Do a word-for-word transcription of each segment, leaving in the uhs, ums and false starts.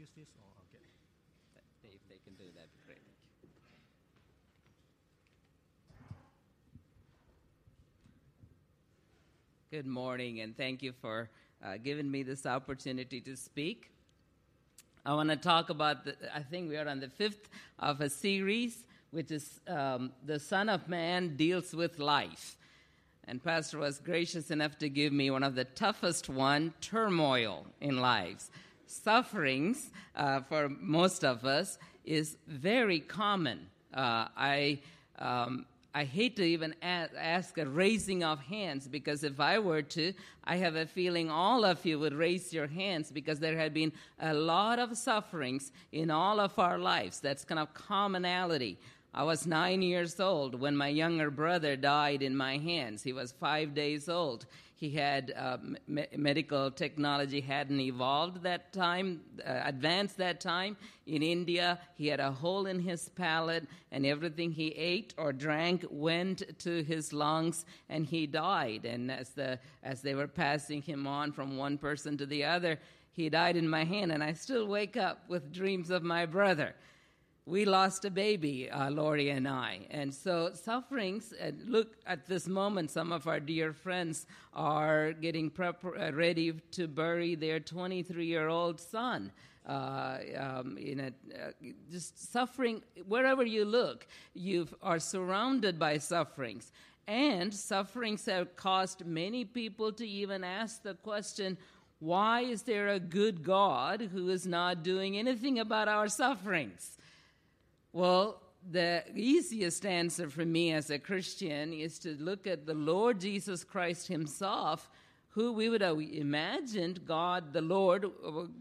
use this or I'll get it? If they can do that, that'd be great. Good morning, and thank you for uh, giving me this opportunity to speak. I want to talk about, the, I think we are on the fifth of a series, which is um, The Son of Man Deals with Life. And Pastor was gracious enough to give me one of the toughest one, turmoil in lives. Sufferings, uh, for most of us, is very common. Uh, I... Um, I hate to even ask a raising of hands, because if I were to, I have a feeling all of you would raise your hands, because there have been a lot of sufferings in all of our lives. That's kind of commonality. I was nine years old when my younger brother died in my hands. He was five days old. He had uh, me- medical technology hadn't evolved that time, uh, advanced that time. In India, he had a hole in his palate, and everything he ate or drank went to his lungs, and he died. And as the as they were passing him on from one person to the other, he died in my hand, and I still wake up with dreams of my brother. We lost a baby, uh, Lori and I. And so sufferings, uh, look, at this moment, some of our dear friends are getting prep- ready to bury their twenty-three-year-old son. Uh, um, in a, uh, just suffering, wherever you look, you are surrounded by sufferings. And sufferings have caused many people to even ask the question, why is there a good God who is not doing anything about our sufferings? Well, the easiest answer for me as a Christian is to look at the Lord Jesus Christ himself, who we would have imagined God the Lord,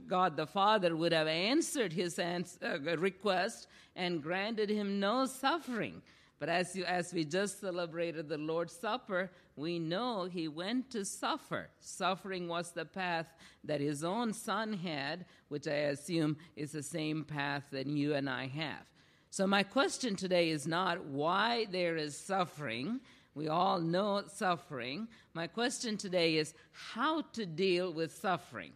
God the Father, would have answered his ans- uh, request and granted him no suffering. But as, you, as we just celebrated the Lord's Supper, we know he went to suffer. Suffering was the path that his own son had, which I assume is the same path that you and I have. So my question today is not why there is suffering. We all know suffering. My question today is how to deal with suffering.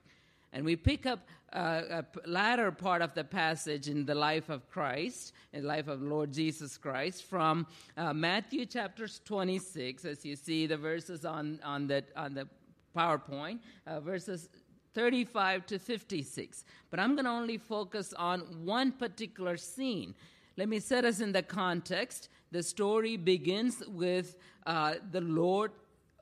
And we pick up uh, a latter part of the passage in the life of Christ, in the life of Lord Jesus Christ, from uh, Matthew chapter twenty-six, as you see the verses on, on, the, on the PowerPoint, uh, verses thirty-five to fifty-six. But I'm going to only focus on one particular scene. Let me set us in the context. The story begins with uh, the Lord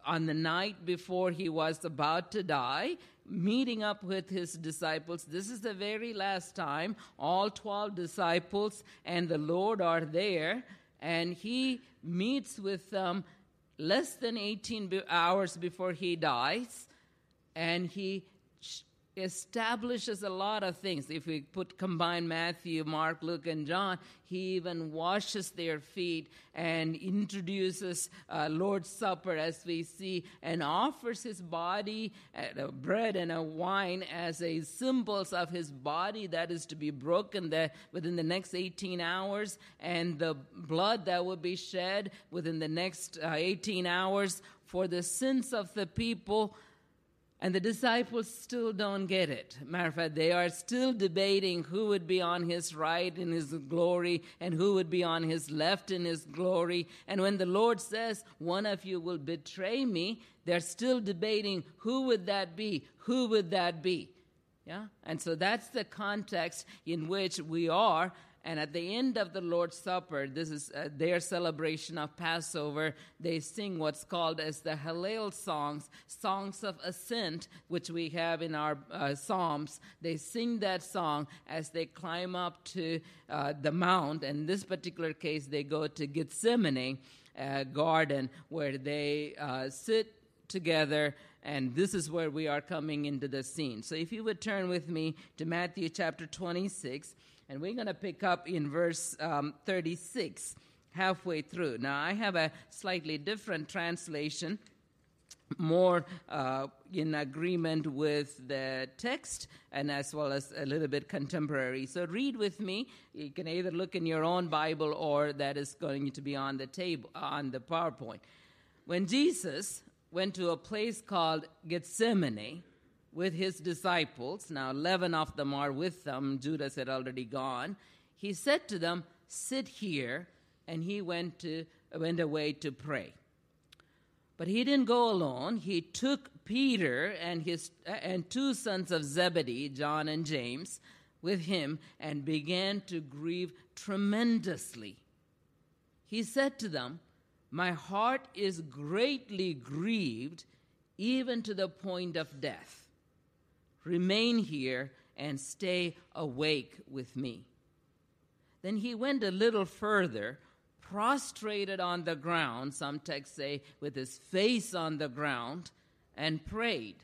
on the night before he was about to die, meeting up with his disciples. This is the very last time. All twelve disciples and the Lord are there, and he meets with them less than eighteen hours before he dies, and he establishes a lot of things. If we put combine Matthew, Mark, Luke, and John, he even washes their feet and introduces uh, Lord's Supper, as we see, and offers his body, uh, bread and a wine, as a symbols of his body that is to be broken there within the next eighteen hours, and the blood that will be shed within the next uh, eighteen hours for the sins of the people. And the disciples still don't get it. Matter of fact, they are still debating who would be on his right in his glory and who would be on his left in his glory. And when the Lord says, one of you will betray me, they're still debating, who would that be? Who would that be? Yeah. And so that's the context in which we are. And at the end of the Lord's Supper, this is uh, their celebration of Passover, they sing what's called as the Hallel songs, songs of ascent, which we have in our uh, Psalms. They sing that song as they climb up to uh, the mount. In this particular case, they go to Gethsemane uh, garden, where they uh, sit together, and this is where we are coming into the scene. So if you would turn with me to Matthew chapter twenty-six, and we're going to pick up in verse um, thirty-six, halfway through. Now, I have a slightly different translation, more uh, in agreement with the text, and as well as a little bit contemporary. So read with me. You can either look in your own Bible, or that is going to be on the table, on the PowerPoint. When Jesus went to a place called Gethsemane, with his disciples, now eleven of them are with them, Judas had already gone, he said to them, sit here, and he went, to, went away to pray. But he didn't go alone. He took Peter and, his, and two sons of Zebedee, John and James, with him and began to grieve tremendously. He said to them, my heart is greatly grieved, even to the point of death. Remain here and stay awake with me. Then he went a little further, prostrated on the ground, some texts say with his face on the ground, and prayed,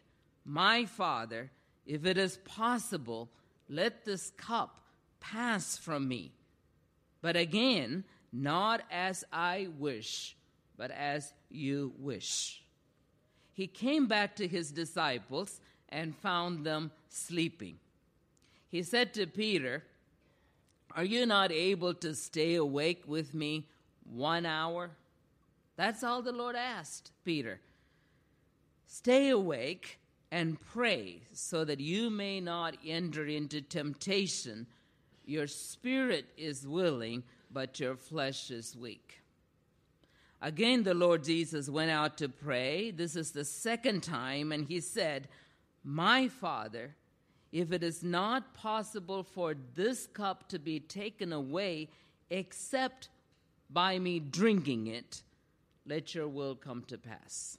my Father, if it is possible, let this cup pass from me. But again, not as I wish, but as you wish. He came back to his disciples and found them sleeping. He said to Peter, are you not able to stay awake with me one hour? That's all the Lord asked Peter. Stay awake and pray so that you may not enter into temptation. Your spirit is willing, but your flesh is weak. Again, the Lord Jesus went out to pray. This is the second time, and he said, my Father, if it is not possible for this cup to be taken away except by me drinking it, let your will come to pass.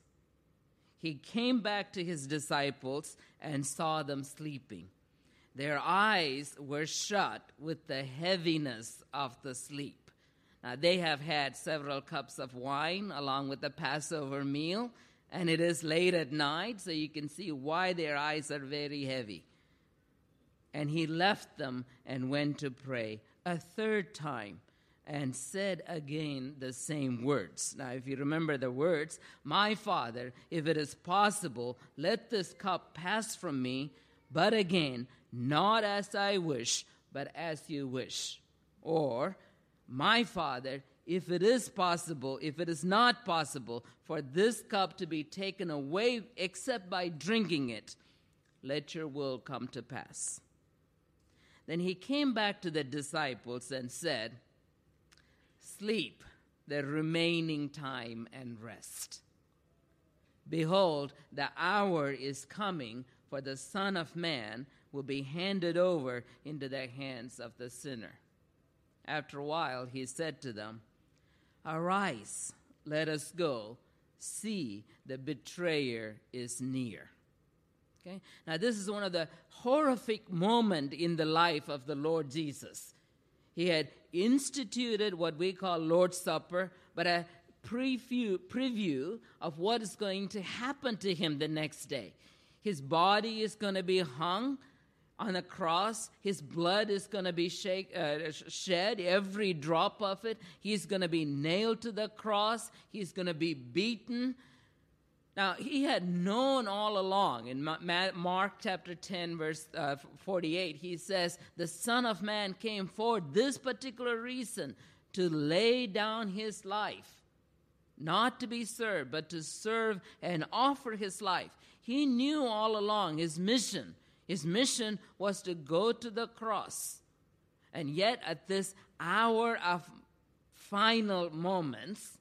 He came back to his disciples and saw them sleeping. Their eyes were shut with the heaviness of the sleep. Now, they have had several cups of wine along with the Passover meal, and it is late at night, so you can see why their eyes are very heavy. And he left them and went to pray a third time and said again the same words. Now, if you remember the words, my Father, if it is possible, let this cup pass from me, but again, not as I wish, but as you wish. Or, my Father, if it is possible, if it is not possible for this cup to be taken away except by drinking it, let your will come to pass. Then he came back to the disciples and said, sleep the remaining time and rest. Behold, the hour is coming, for the Son of Man will be handed over into the hands of the sinner. After a while, he said to them, arise, let us go. See, the betrayer is near. Okay? Now, this is one of the horrific moments in the life of the Lord Jesus. He had instituted what we call Lord's Supper, but a preview, preview of what is going to happen to him the next day. His body is going to be hung on a cross. His blood is going to be shake, uh, shed, every drop of it. He's going to be nailed to the cross. He's going to be beaten. Now, he had known all along. In Mark chapter ten, verse forty-eight, he says, the Son of Man came for this particular reason, to lay down his life, not to be served, but to serve and offer his life. He knew all along his mission. His mission was to go to the cross. And yet, at this hour of final moments,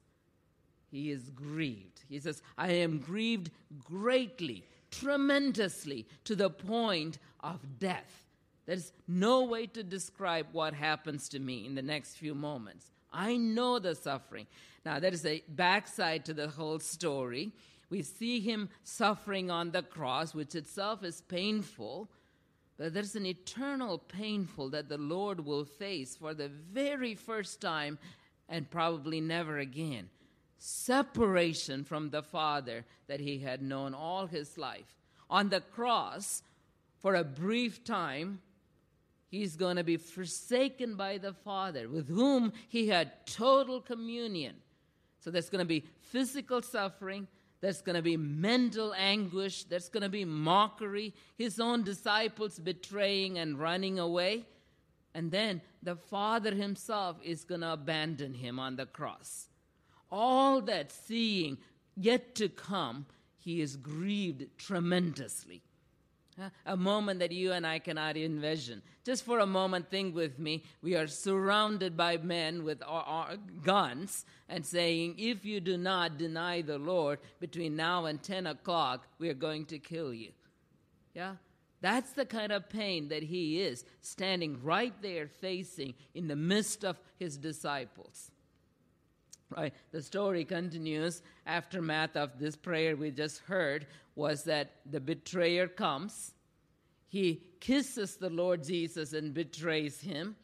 he is grieved. He says, I am grieved greatly, tremendously, to the point of death. There's no way to describe what happens to me in the next few moments. I know the suffering. Now, there is a backside to the whole story. We see him suffering on the cross, which itself is painful, but there's an eternal painful that the Lord will face for the very first time and probably never again. Separation from the Father that he had known all his life. On the cross, for a brief time, he's going to be forsaken by the Father, with whom he had total communion. So there's going to be physical suffering, there's going to be mental anguish, there's going to be mockery, his own disciples betraying and running away, and then the Father himself is going to abandon him on the cross. All that seeing yet to come, he is grieved tremendously. A moment that you and I cannot envision. Just for a moment, think with me. We are surrounded by men with our, our guns and saying, if you do not deny the Lord between now and ten o'clock, we are going to kill you. Yeah? That's the kind of pain that he is standing right there facing in the midst of his disciples. Right? The story continues. Aftermath of this prayer we just heard was that the betrayer comes. He kisses the Lord Jesus and betrays him.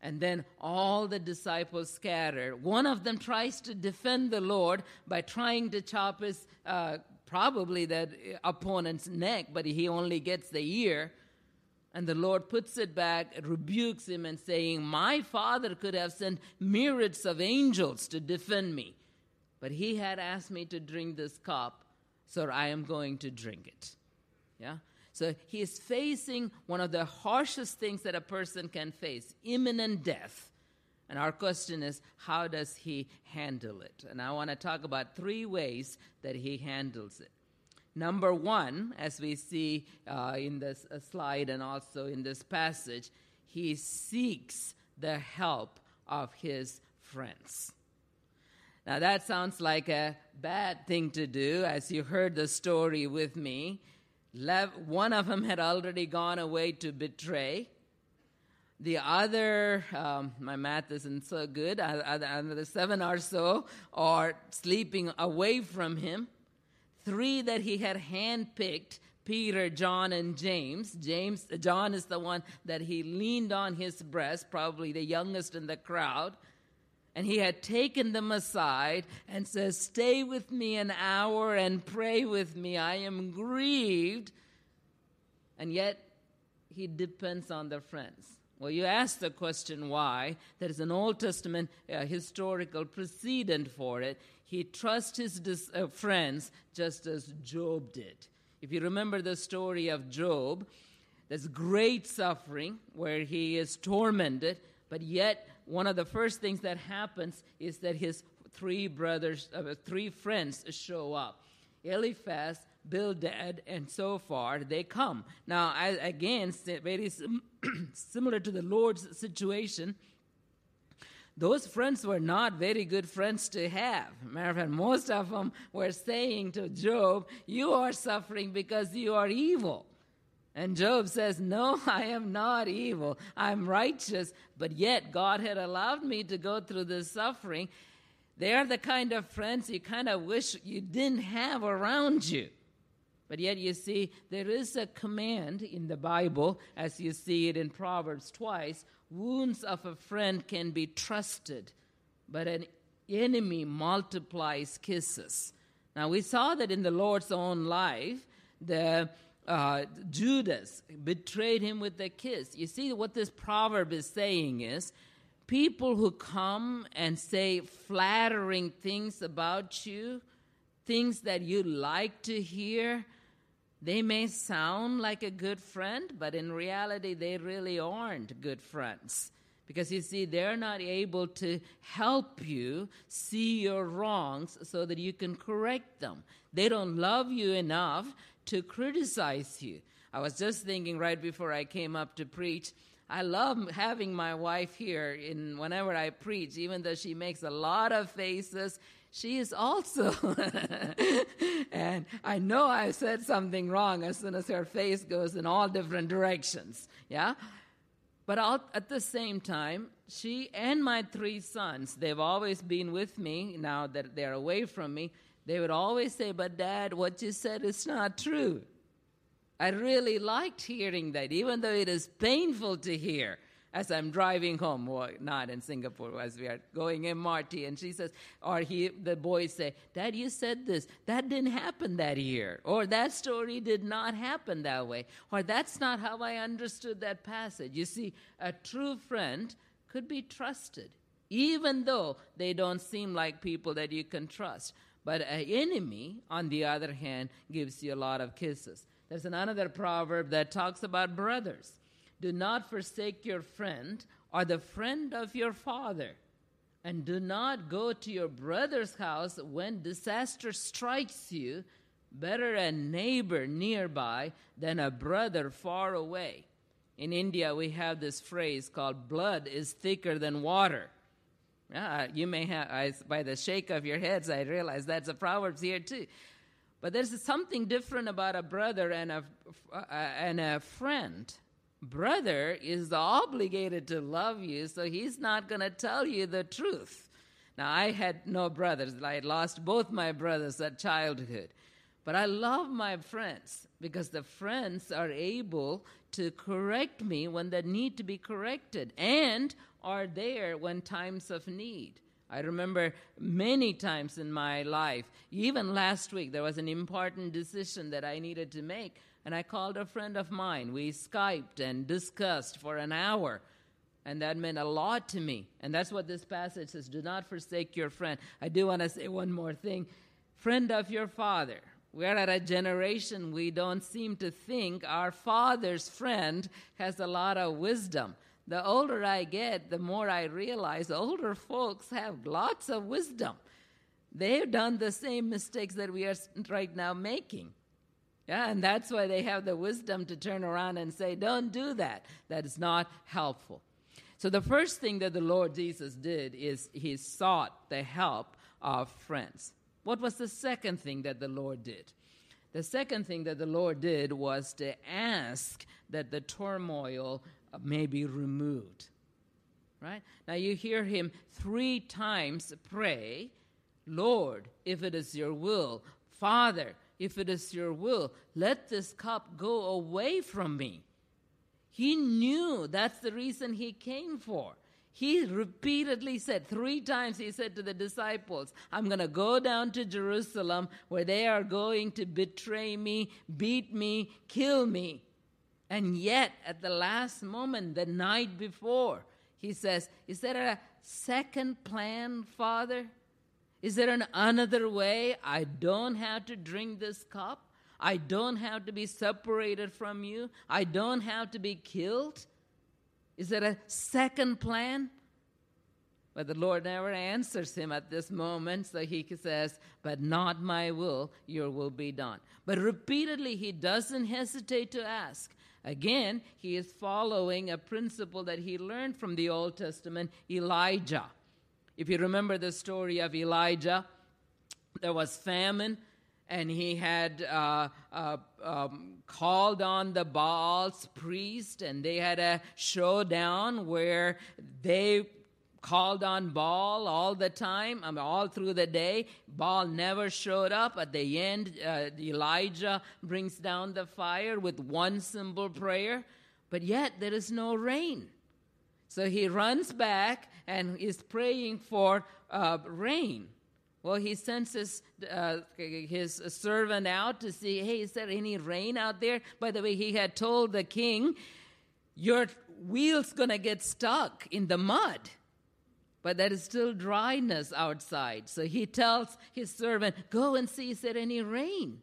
And then all the disciples scatter. One of them tries to defend the Lord by trying to chop his, uh, probably that opponent's neck, but he only gets the ear. And the Lord puts it back, rebukes him and saying, my Father could have sent myriads of angels to defend me, but he had asked me to drink this cup, so I am going to drink it. Yeah? So he is facing one of the harshest things that a person can face, imminent death. And our question is, how does he handle it? And I want to talk about three ways that he handles it. Number one, as we see uh, in this uh, slide and also in this passage, he seeks the help of his friends. Now that sounds like a bad thing to do, as you heard the story with me. Lev- one of them had already gone away to betray. The other, um, my math isn't so good, another seven or so are sleeping away from him. Three that he had handpicked, Peter, John, and James. James, John is the one that he leaned on his breast, probably the youngest in the crowd. And he had taken them aside and says, stay with me an hour and pray with me. I am grieved. And yet he depends on the friends. Well, you ask the question why. There is an Old Testament uh, historical precedent for it. He trusts his dis- uh, friends just as Job did. If you remember the story of Job, there's great suffering where he is tormented, but yet one of the first things that happens is that his three brothers, uh, three friends show up. Eliphaz, Bildad, and so far, they come. Now, I, again, very sim- similar to the Lord's situation, those friends were not very good friends to have. Matter of fact, most of them were saying to Job, you are suffering because you are evil. And Job says, no, I am not evil. I'm righteous, but yet God had allowed me to go through this suffering. They are the kind of friends you kind of wish you didn't have around you. But yet, you see, there is a command in the Bible, as you see it in Proverbs twice, wounds of a friend can be trusted, but an enemy multiplies kisses. Now, we saw that in the Lord's own life, the uh, Judas betrayed him with a kiss. You see, what this proverb is saying is, people who come and say flattering things about you, things that you like to hear, they may sound like a good friend, but in reality, they really aren't good friends. Because you see, they're not able to help you see your wrongs so that you can correct them. They don't love you enough to criticize you. I was just thinking right before I came up to preach, I love having my wife here in whenever I preach, even though she makes a lot of faces. She is also, and I know I said something wrong as soon as her face goes in all different directions, yeah? But I'll, at the same time, she and my three sons, they've always been with me now that they're away from me. They would always say, but Dad, what you said is not true. I really liked hearing that, even though it is painful to hear. As I'm driving home, well, not in Singapore, as we are going in M R T, and she says, or he, the boys say, Dad, you said this. That didn't happen that year. Or that story did not happen that way. Or that's not how I understood that passage. You see, a true friend could be trusted, even though they don't seem like people that you can trust. But an enemy, on the other hand, gives you a lot of kisses. There's another proverb that talks about brothers. Do not forsake your friend or the friend of your father, and do not go to your brother's house when disaster strikes you, Better a neighbor nearby than a brother far away. In India, we have this phrase called blood is thicker than water. Ah, you may have, I, by the shake of your heads, I realize that's a Proverbs here too. But there's something different about a brother and a, uh, and a friend. Brother is obligated to love you, so he's not going to tell you the truth. Now, I had no brothers. I lost both my brothers at childhood. But I love my friends because the friends are able to correct me when they need to be corrected and are there when times of need. I remember many times in my life, even last week, there was an important decision that I needed to make, and I called a friend of mine. We Skyped and discussed for an hour, and that meant a lot to me. And that's what this passage says, do not forsake your friend. I do want to say one more thing. Friend of your father. We're at a generation we don't seem to think our father's friend has a lot of wisdom. The older I get, the more I realize older folks have lots of wisdom. They've done the same mistakes that we are right now making. Yeah, and that's why they have the wisdom to turn around and say, don't do that. That is not helpful. So the first thing that the Lord Jesus did is he sought the help of friends. What was the second thing that the Lord did? The second thing that the Lord did was to ask that the turmoil may be removed, right? Now you hear him three times pray, Lord, if it is your will, Father, if it is your will, let this cup go away from me. He knew that's the reason he came for. He repeatedly said, three times he said to the disciples, I'm going to go down to Jerusalem where they are going to betray me, beat me, kill me. And yet, at the last moment, the night before, he says, is there a second plan, Father? Is there an another way? I don't have to drink this cup. I don't have to be separated from you. I don't have to be killed. Is there a second plan? But the Lord never answers him at this moment, so he says, but not my will, your will be done. But repeatedly, he doesn't hesitate to ask. Again, he is following a principle that he learned from the Old Testament, Elijah. If you remember the story of Elijah, there was famine, and he had uh, uh, um, called on the Baal's priest, and they had a showdown where they called on Baal all the time, I mean, all through the day. Baal never showed up. At the end, uh, Elijah brings down the fire with one simple prayer, but yet there is no rain. So he runs back and is praying for uh, rain. Well, he sends his, uh, his servant out to see, hey, is there any rain out there? By the way, he had told the king, your wheel's going to get stuck in the mud. But there is still dryness outside. So he tells his servant, go and see, is there any rain?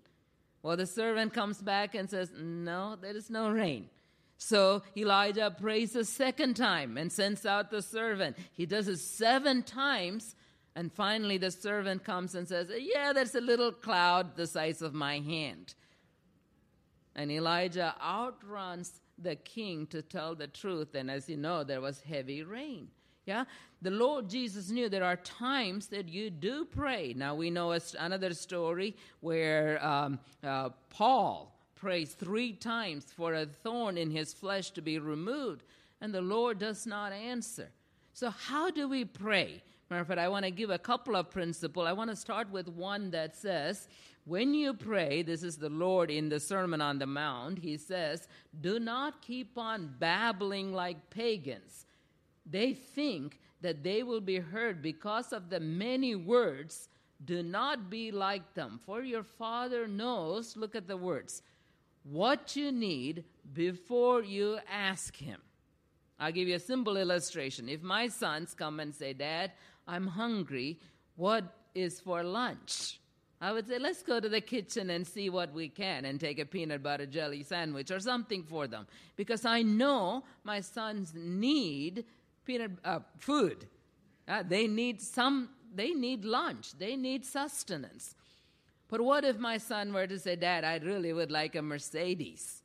Well, the servant comes back and says, no, there is no rain. So Elijah prays a second time and sends out the servant. He does it seven times. And finally, the servant comes and says, yeah, there's a little cloud the size of my hand. And Elijah outruns the king to tell the truth. And as you know, there was heavy rain. Yeah, the Lord Jesus knew there are times that you do pray. Now, we know another story where um, uh, Paul prays three times for a thorn in his flesh to be removed, and the Lord does not answer. So how do we pray? Matter of fact, I want to give a couple of principles. I want to start with one that says, when you pray, this is the Lord in the Sermon on the Mount, he says, do not keep on babbling like pagans. They think that they will be heard because of the many words. Do not be like them, for your Father knows, look at the words, what you need before you ask him. I'll give you a simple illustration. If my sons come and say, Dad, I'm hungry, what is for lunch? I would say, let's go to the kitchen and see what we can and take a peanut butter jelly sandwich or something for them, because I know my sons need Peanut uh, food. Uh, they need some. They need lunch. They need sustenance. But what if my son were to say, Dad, I really would like a Mercedes?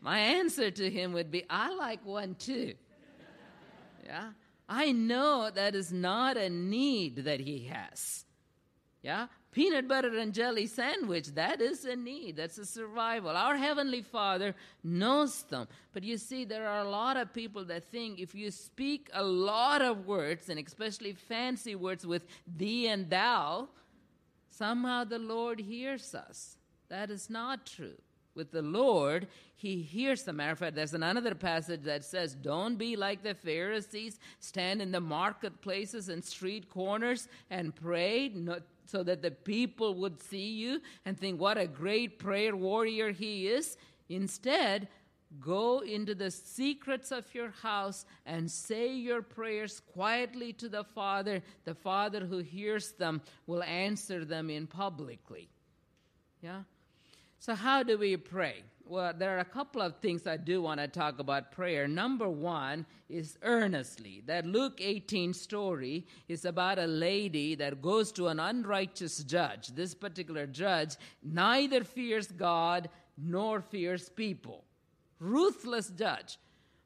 My answer to him would be, I like one too. Yeah, I know that is not a need that he has. Yeah, peanut butter and jelly sandwich, that is a need. That's a survival. Our Heavenly Father knows them. But you see, there are a lot of people that think if you speak a lot of words, and especially fancy words with thee and thou, somehow the Lord hears us. That is not true. With the Lord, he hears them. Matter of fact, there's another passage that says, don't be like the Pharisees, stand in the marketplaces and street corners and pray, not so that the people would see you and think, what a great prayer warrior he is. Instead, go into the secrets of your house and say your prayers quietly to the Father. The Father who hears them will answer them in publicly. Yeah? So how do we pray? Well, there are a couple of things I do want to talk about prayer. Number one is earnestly. That Luke eighteen story is about a lady that goes to an unrighteous judge. This particular judge neither fears God nor fears people. Ruthless judge.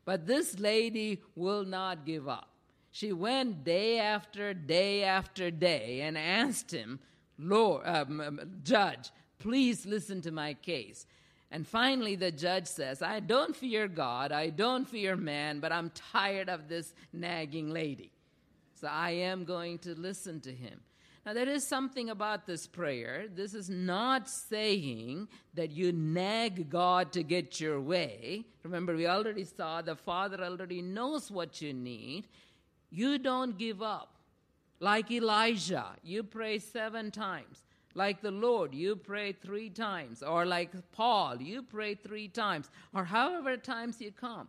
But this lady will not give up. She went day after day after day and asked him, Lord, um, Judge, please listen to my case. And finally, the judge says, I don't fear God, I don't fear man, but I'm tired of this nagging lady. So I am going to listen to him. Now, there is something about this prayer. This is not saying that you nag God to get your way. Remember, we already saw the Father already knows what you need. You don't give up. Like Elijah, you pray seven times. Like the Lord, you pray three times. Or like Paul, you pray three times. Or however times you come.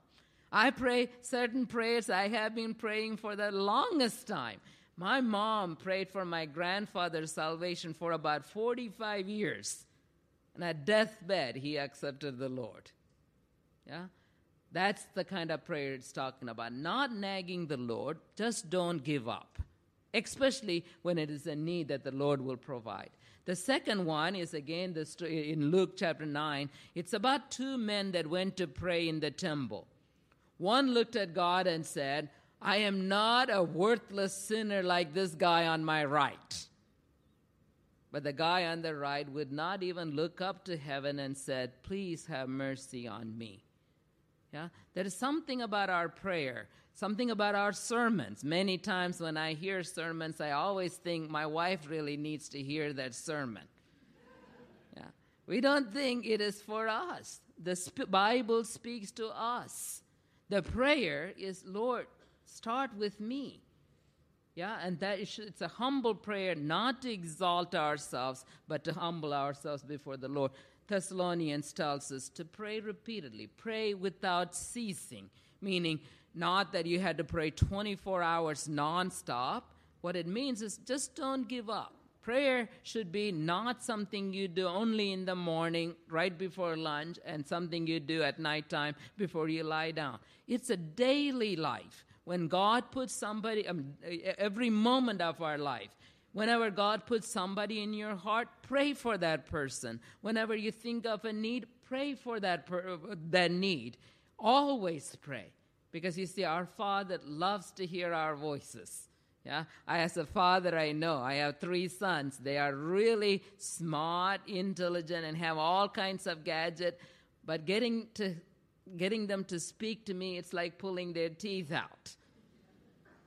I pray certain prayers I have been praying for the longest time. My mom prayed for my grandfather's salvation for about forty-five years. And at deathbed, he accepted the Lord. Yeah? That's the kind of prayer it's talking about. Not nagging the Lord. Just don't give up. Especially when it is a need that the Lord will provide. The second one is, again, the story in Luke chapter nine. It's about two men that went to pray in the temple. One looked at God and said, I am not a worthless sinner like this guy on my right. But the guy on the right would not even look up to heaven and said, please have mercy on me. Yeah? There is something about our prayer. Something about our sermons. Many times when I hear sermons, I always think my wife really needs to hear that sermon. Yeah. We don't think it is for us. The sp- Bible speaks to us. The prayer is, Lord, start with me. Yeah, and that is, it's a humble prayer, not to exalt ourselves, but to humble ourselves before the Lord. Thessalonians tells us to pray repeatedly. Pray without ceasing, meaning not that you had to pray twenty-four hours nonstop. What it means is just don't give up. Prayer should be not something you do only in the morning, right before lunch, and something you do at nighttime before you lie down. It's a daily life. When God puts somebody, um, every moment of our life, whenever God puts somebody in your heart, pray for that person. Whenever you think of a need, pray for that, per- that need. Always pray. Because you see, our Father loves to hear our voices. Yeah, I, as a father, I know. I have three sons. They are really smart, intelligent, and have all kinds of gadgets. But getting to getting them to speak to me, it's like pulling their teeth out.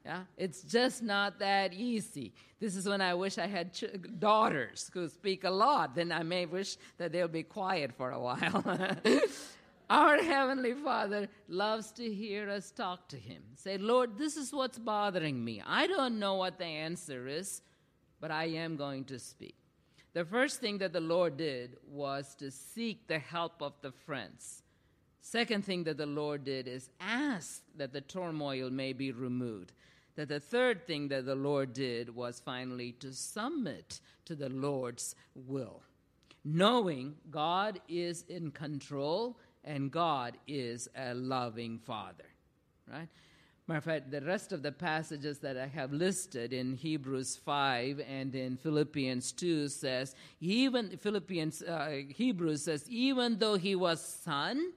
Yeah, it's just not that easy. This is when I wish I had ch- daughters who speak a lot. Then I may wish that they'll be quiet for a while. Our Heavenly Father loves to hear us talk to him. Say, Lord, this is what's bothering me. I don't know what the answer is, but I am going to speak. The first thing that the Lord did was to seek the help of the friends. Second thing that the Lord did is ask that the turmoil may be removed. That the third thing that the Lord did was finally to submit to the Lord's will. Knowing God is in control, and God is a loving Father, right? Matter of fact, the rest of the passages that I have listed in Hebrews five and in Philippians two says, even Philippians, uh, Hebrews says, even though he was son,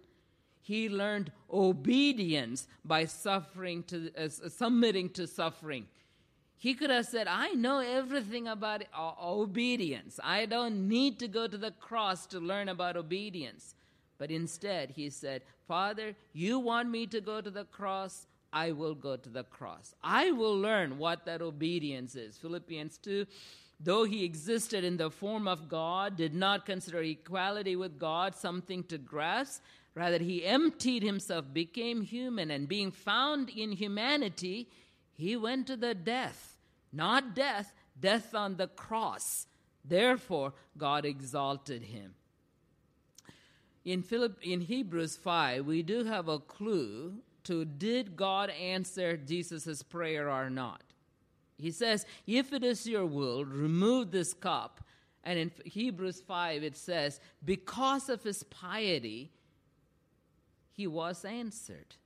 he learned obedience by suffering to uh, submitting to suffering. He could have said, I know everything about uh, obedience. I don't need to go to the cross to learn about obedience. But instead, he said, Father, you want me to go to the cross? I will go to the cross. I will learn what that obedience is. Philippians two, though he existed in the form of God, did not consider equality with God something to grasp. Rather, he emptied himself, became human, and being found in humanity, he went to the death. Not death, death on the cross. Therefore, God exalted him. In Philip, in Hebrews five, we do have a clue to did God answer Jesus' prayer or not. He says, if it is your will, remove this cup. And in Hebrews five it says, because of his piety, he was answered.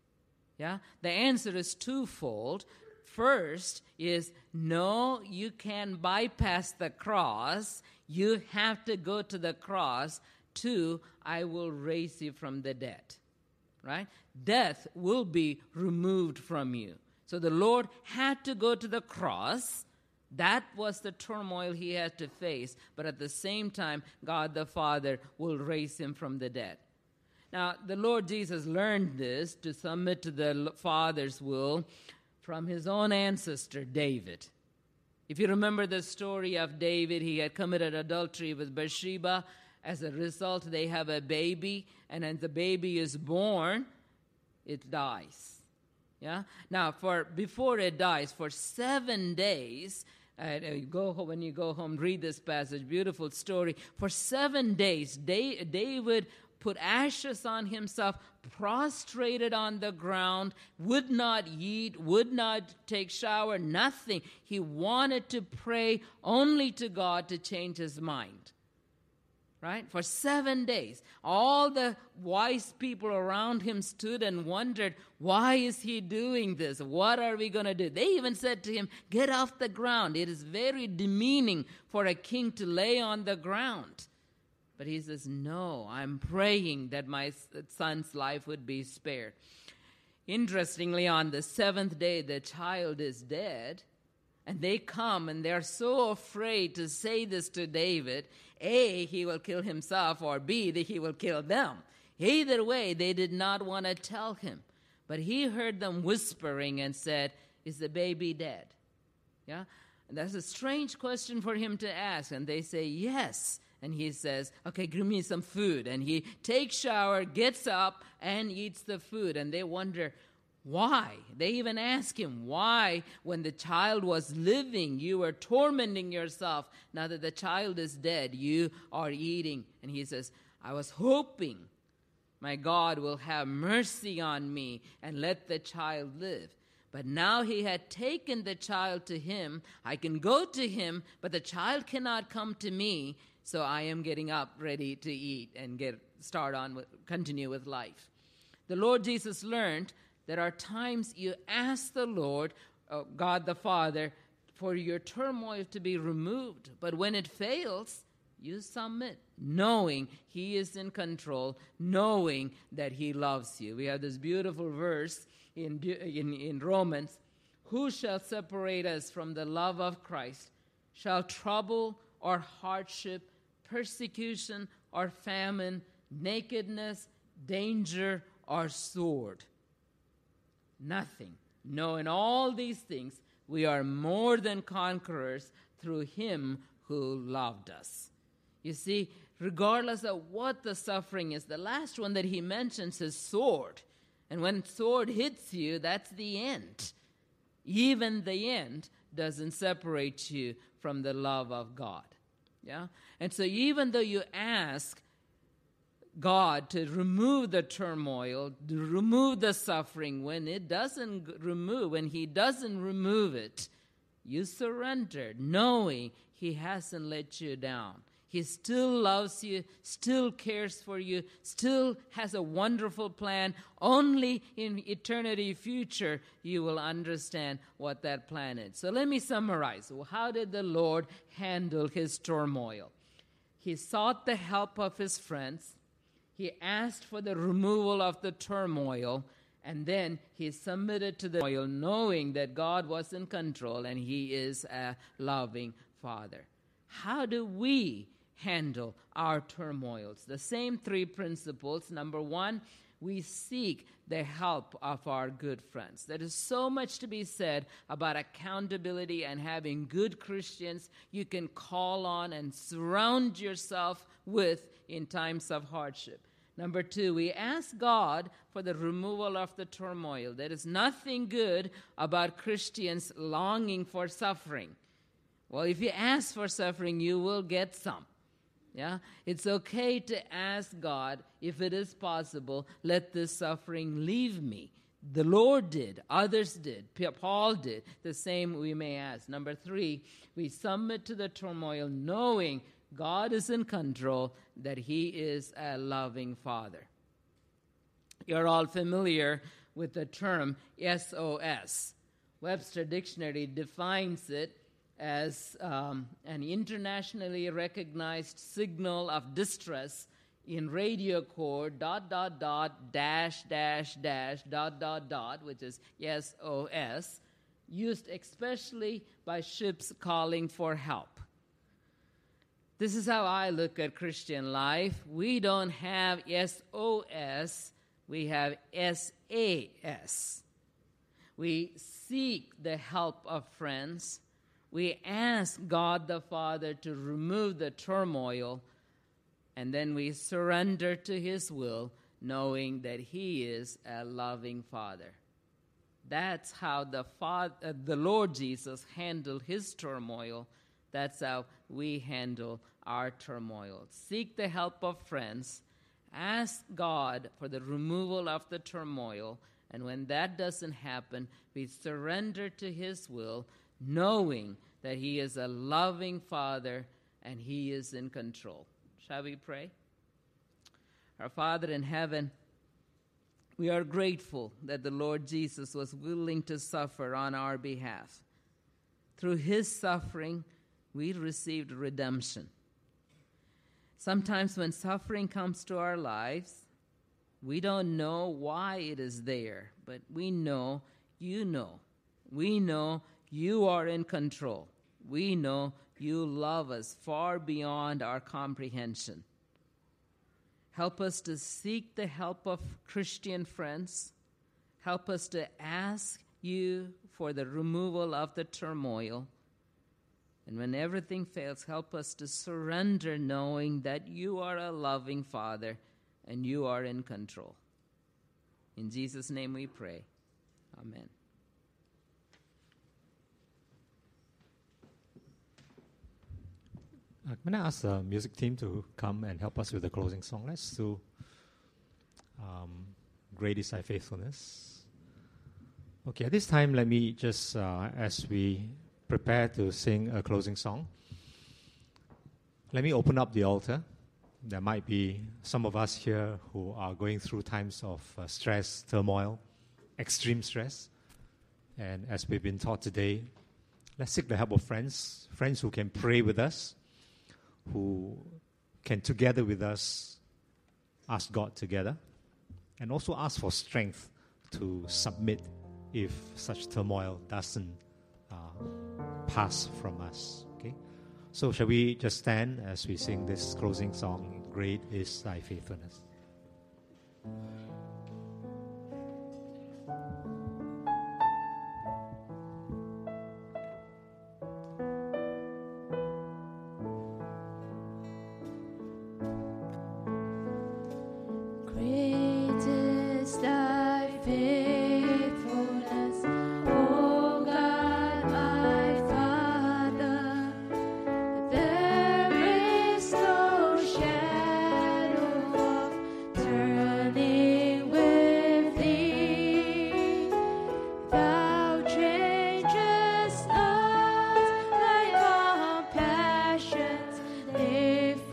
Yeah? The answer is twofold. First is, no, you can bypass the cross. You have to go to the cross. Two, I will raise you from the dead. Right? Death will be removed from you. So the Lord had to go to the cross. That was the turmoil he had to face. But at the same time, God the Father will raise him from the dead. Now, the Lord Jesus learned this to submit to the Father's will from his own ancestor, David. If you remember the story of David, he had committed adultery with Bathsheba. As a result, they have a baby, and as the baby is born, it dies. Yeah. Now, for before it dies, for seven days, uh, go home, when you go home, read this passage, beautiful story. For seven days, they, David put ashes on himself, prostrated on the ground, would not eat, would not take shower, nothing. He wanted to pray only to God to change his mind. Right? For seven days, all the wise people around him stood and wondered, why is he doing this? What are we going to do? They even said to him, get off the ground. It is very demeaning for a king to lay on the ground. But he says, no, I'm praying that my son's life would be spared. Interestingly, on the seventh day, the child is dead. And they come, and they're so afraid to say this to David. A, he will kill himself, or B, that he will kill them. Either way, they did not want to tell him. But he heard them whispering and said, is the baby dead? Yeah, and that's a strange question for him to ask. And they say, yes. And he says, okay, give me some food. And he takes shower, gets up, and eats the food. And they wonder, why? They even ask him, why, when the child was living, you were tormenting yourself? Now that the child is dead, you are eating. And he says, I was hoping my God will have mercy on me and let the child live. But now he had taken the child to him. I can go to him, but the child cannot come to me. So I am getting up, ready to eat and get start on with, continue with life. The Lord Jesus learned there are times you ask the Lord, uh, God the Father, for your turmoil to be removed. But when it fails, you submit, knowing he is in control, knowing that he loves you. We have this beautiful verse in, in, in Romans. Who shall separate us from the love of Christ? Shall trouble or hardship, persecution or famine, nakedness, danger or sword? Nothing. No, in all these things, we are more than conquerors through him who loved us. You see, regardless of what the suffering is, the last one that he mentions is sword. And when sword hits you, that's the end. Even the end doesn't separate you from the love of God. Yeah? And so even though you ask God to remove the turmoil, to remove the suffering, when it doesn't remove, when he doesn't remove it, you surrender, knowing he hasn't let you down. He still loves you, still cares for you, still has a wonderful plan. Only in eternity future you will understand what that plan is. So let me summarize. How did the Lord handle his turmoil? He sought the help of his friends. He asked for the removal of the turmoil. And then he submitted to the turmoil, knowing that God was in control and he is a loving Father. How do we handle our turmoils? The same three principles. Number one, we seek the help of our good friends. There is so much to be said about accountability and having good Christians you can call on and surround yourself with in times of hardship. Number two, we ask God for the removal of the turmoil. There is nothing good about Christians longing for suffering. Well, if you ask for suffering, you will get some. Yeah, it's okay to ask God, if it is possible, let this suffering leave me. The Lord did, others did, Paul did. The same we may ask. Number three, we submit to the turmoil knowing God is in control, that he is a loving Father. You're all familiar with the term S O S. Webster Dictionary defines it as um, an internationally recognized signal of distress in radio code dot, dot, dot, dash, dash, dash, dot, dot, dot, which is S O S, used especially by ships calling for help. This is how I look at Christian life. We don't have S O S, we have S A S. We seek the help of friends. We ask God the Father to remove the turmoil, and then we surrender to his will, knowing that he is a loving Father. That's how the Father, uh, the Lord Jesus handled his turmoil. That's how we handle our turmoil. Seek the help of friends. Ask God for the removal of the turmoil. And when that doesn't happen, we surrender to his will, knowing that he is a loving Father and he is in control. Shall we pray? Our Father in heaven, we are grateful that the Lord Jesus was willing to suffer on our behalf. Through his suffering, we received redemption. Sometimes when suffering comes to our lives, we don't know why it is there, but we know you know. We know you are in control. We know you love us far beyond our comprehension. Help us to seek the help of Christian friends. Help us to ask you for the removal of the turmoil. And when everything fails, help us to surrender knowing that you are a loving Father and you are in control. In Jesus' name we pray. Amen. Uh, can I ask the music team to come and help us with the closing song? Let's do um, Great Is Thy Faithfulness. Okay, at this time, let me just, uh, as we prepare to sing a closing song, let me open up the altar. There might be some of us here who are going through times of uh, stress, turmoil, extreme stress. And as we've been taught today, let's seek the help of friends, friends who can pray with us, who can together with us ask God together, and also ask for strength to submit if such turmoil doesn't Uh, pass from us. Okay, so shall we just stand as we sing this closing song, Great Is Thy Faithfulness. If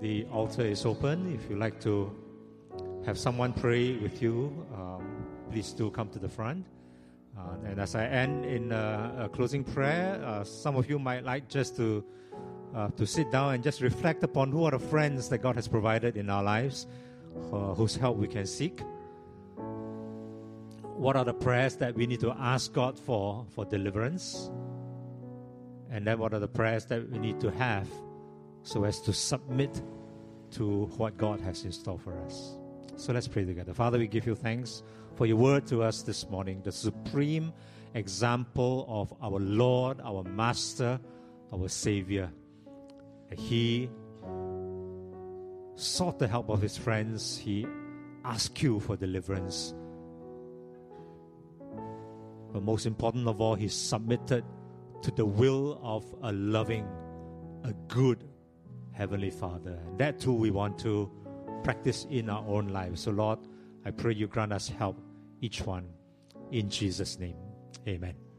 The altar is open. If you like to have someone pray with you, um, please do come to the front. Uh, and as I end in uh, a closing prayer, uh, some of you might like just to uh, to sit down and just reflect upon who are the friends that God has provided in our lives, uh, whose help we can seek. What are the prayers that we need to ask God for, for deliverance? And then what are the prayers that we need to have so as to submit to what God has in store for us? So let's pray together. Father, we give you thanks for your word to us this morning, the supreme example of our Lord, our Master, our Savior. He sought the help of his friends. He asked you for deliverance. But most important of all, he submitted to the will of a loving, a good Heavenly Father. And that too we want to practice in our own lives. So Lord, I pray you grant us help, each one, in Jesus' name. Amen.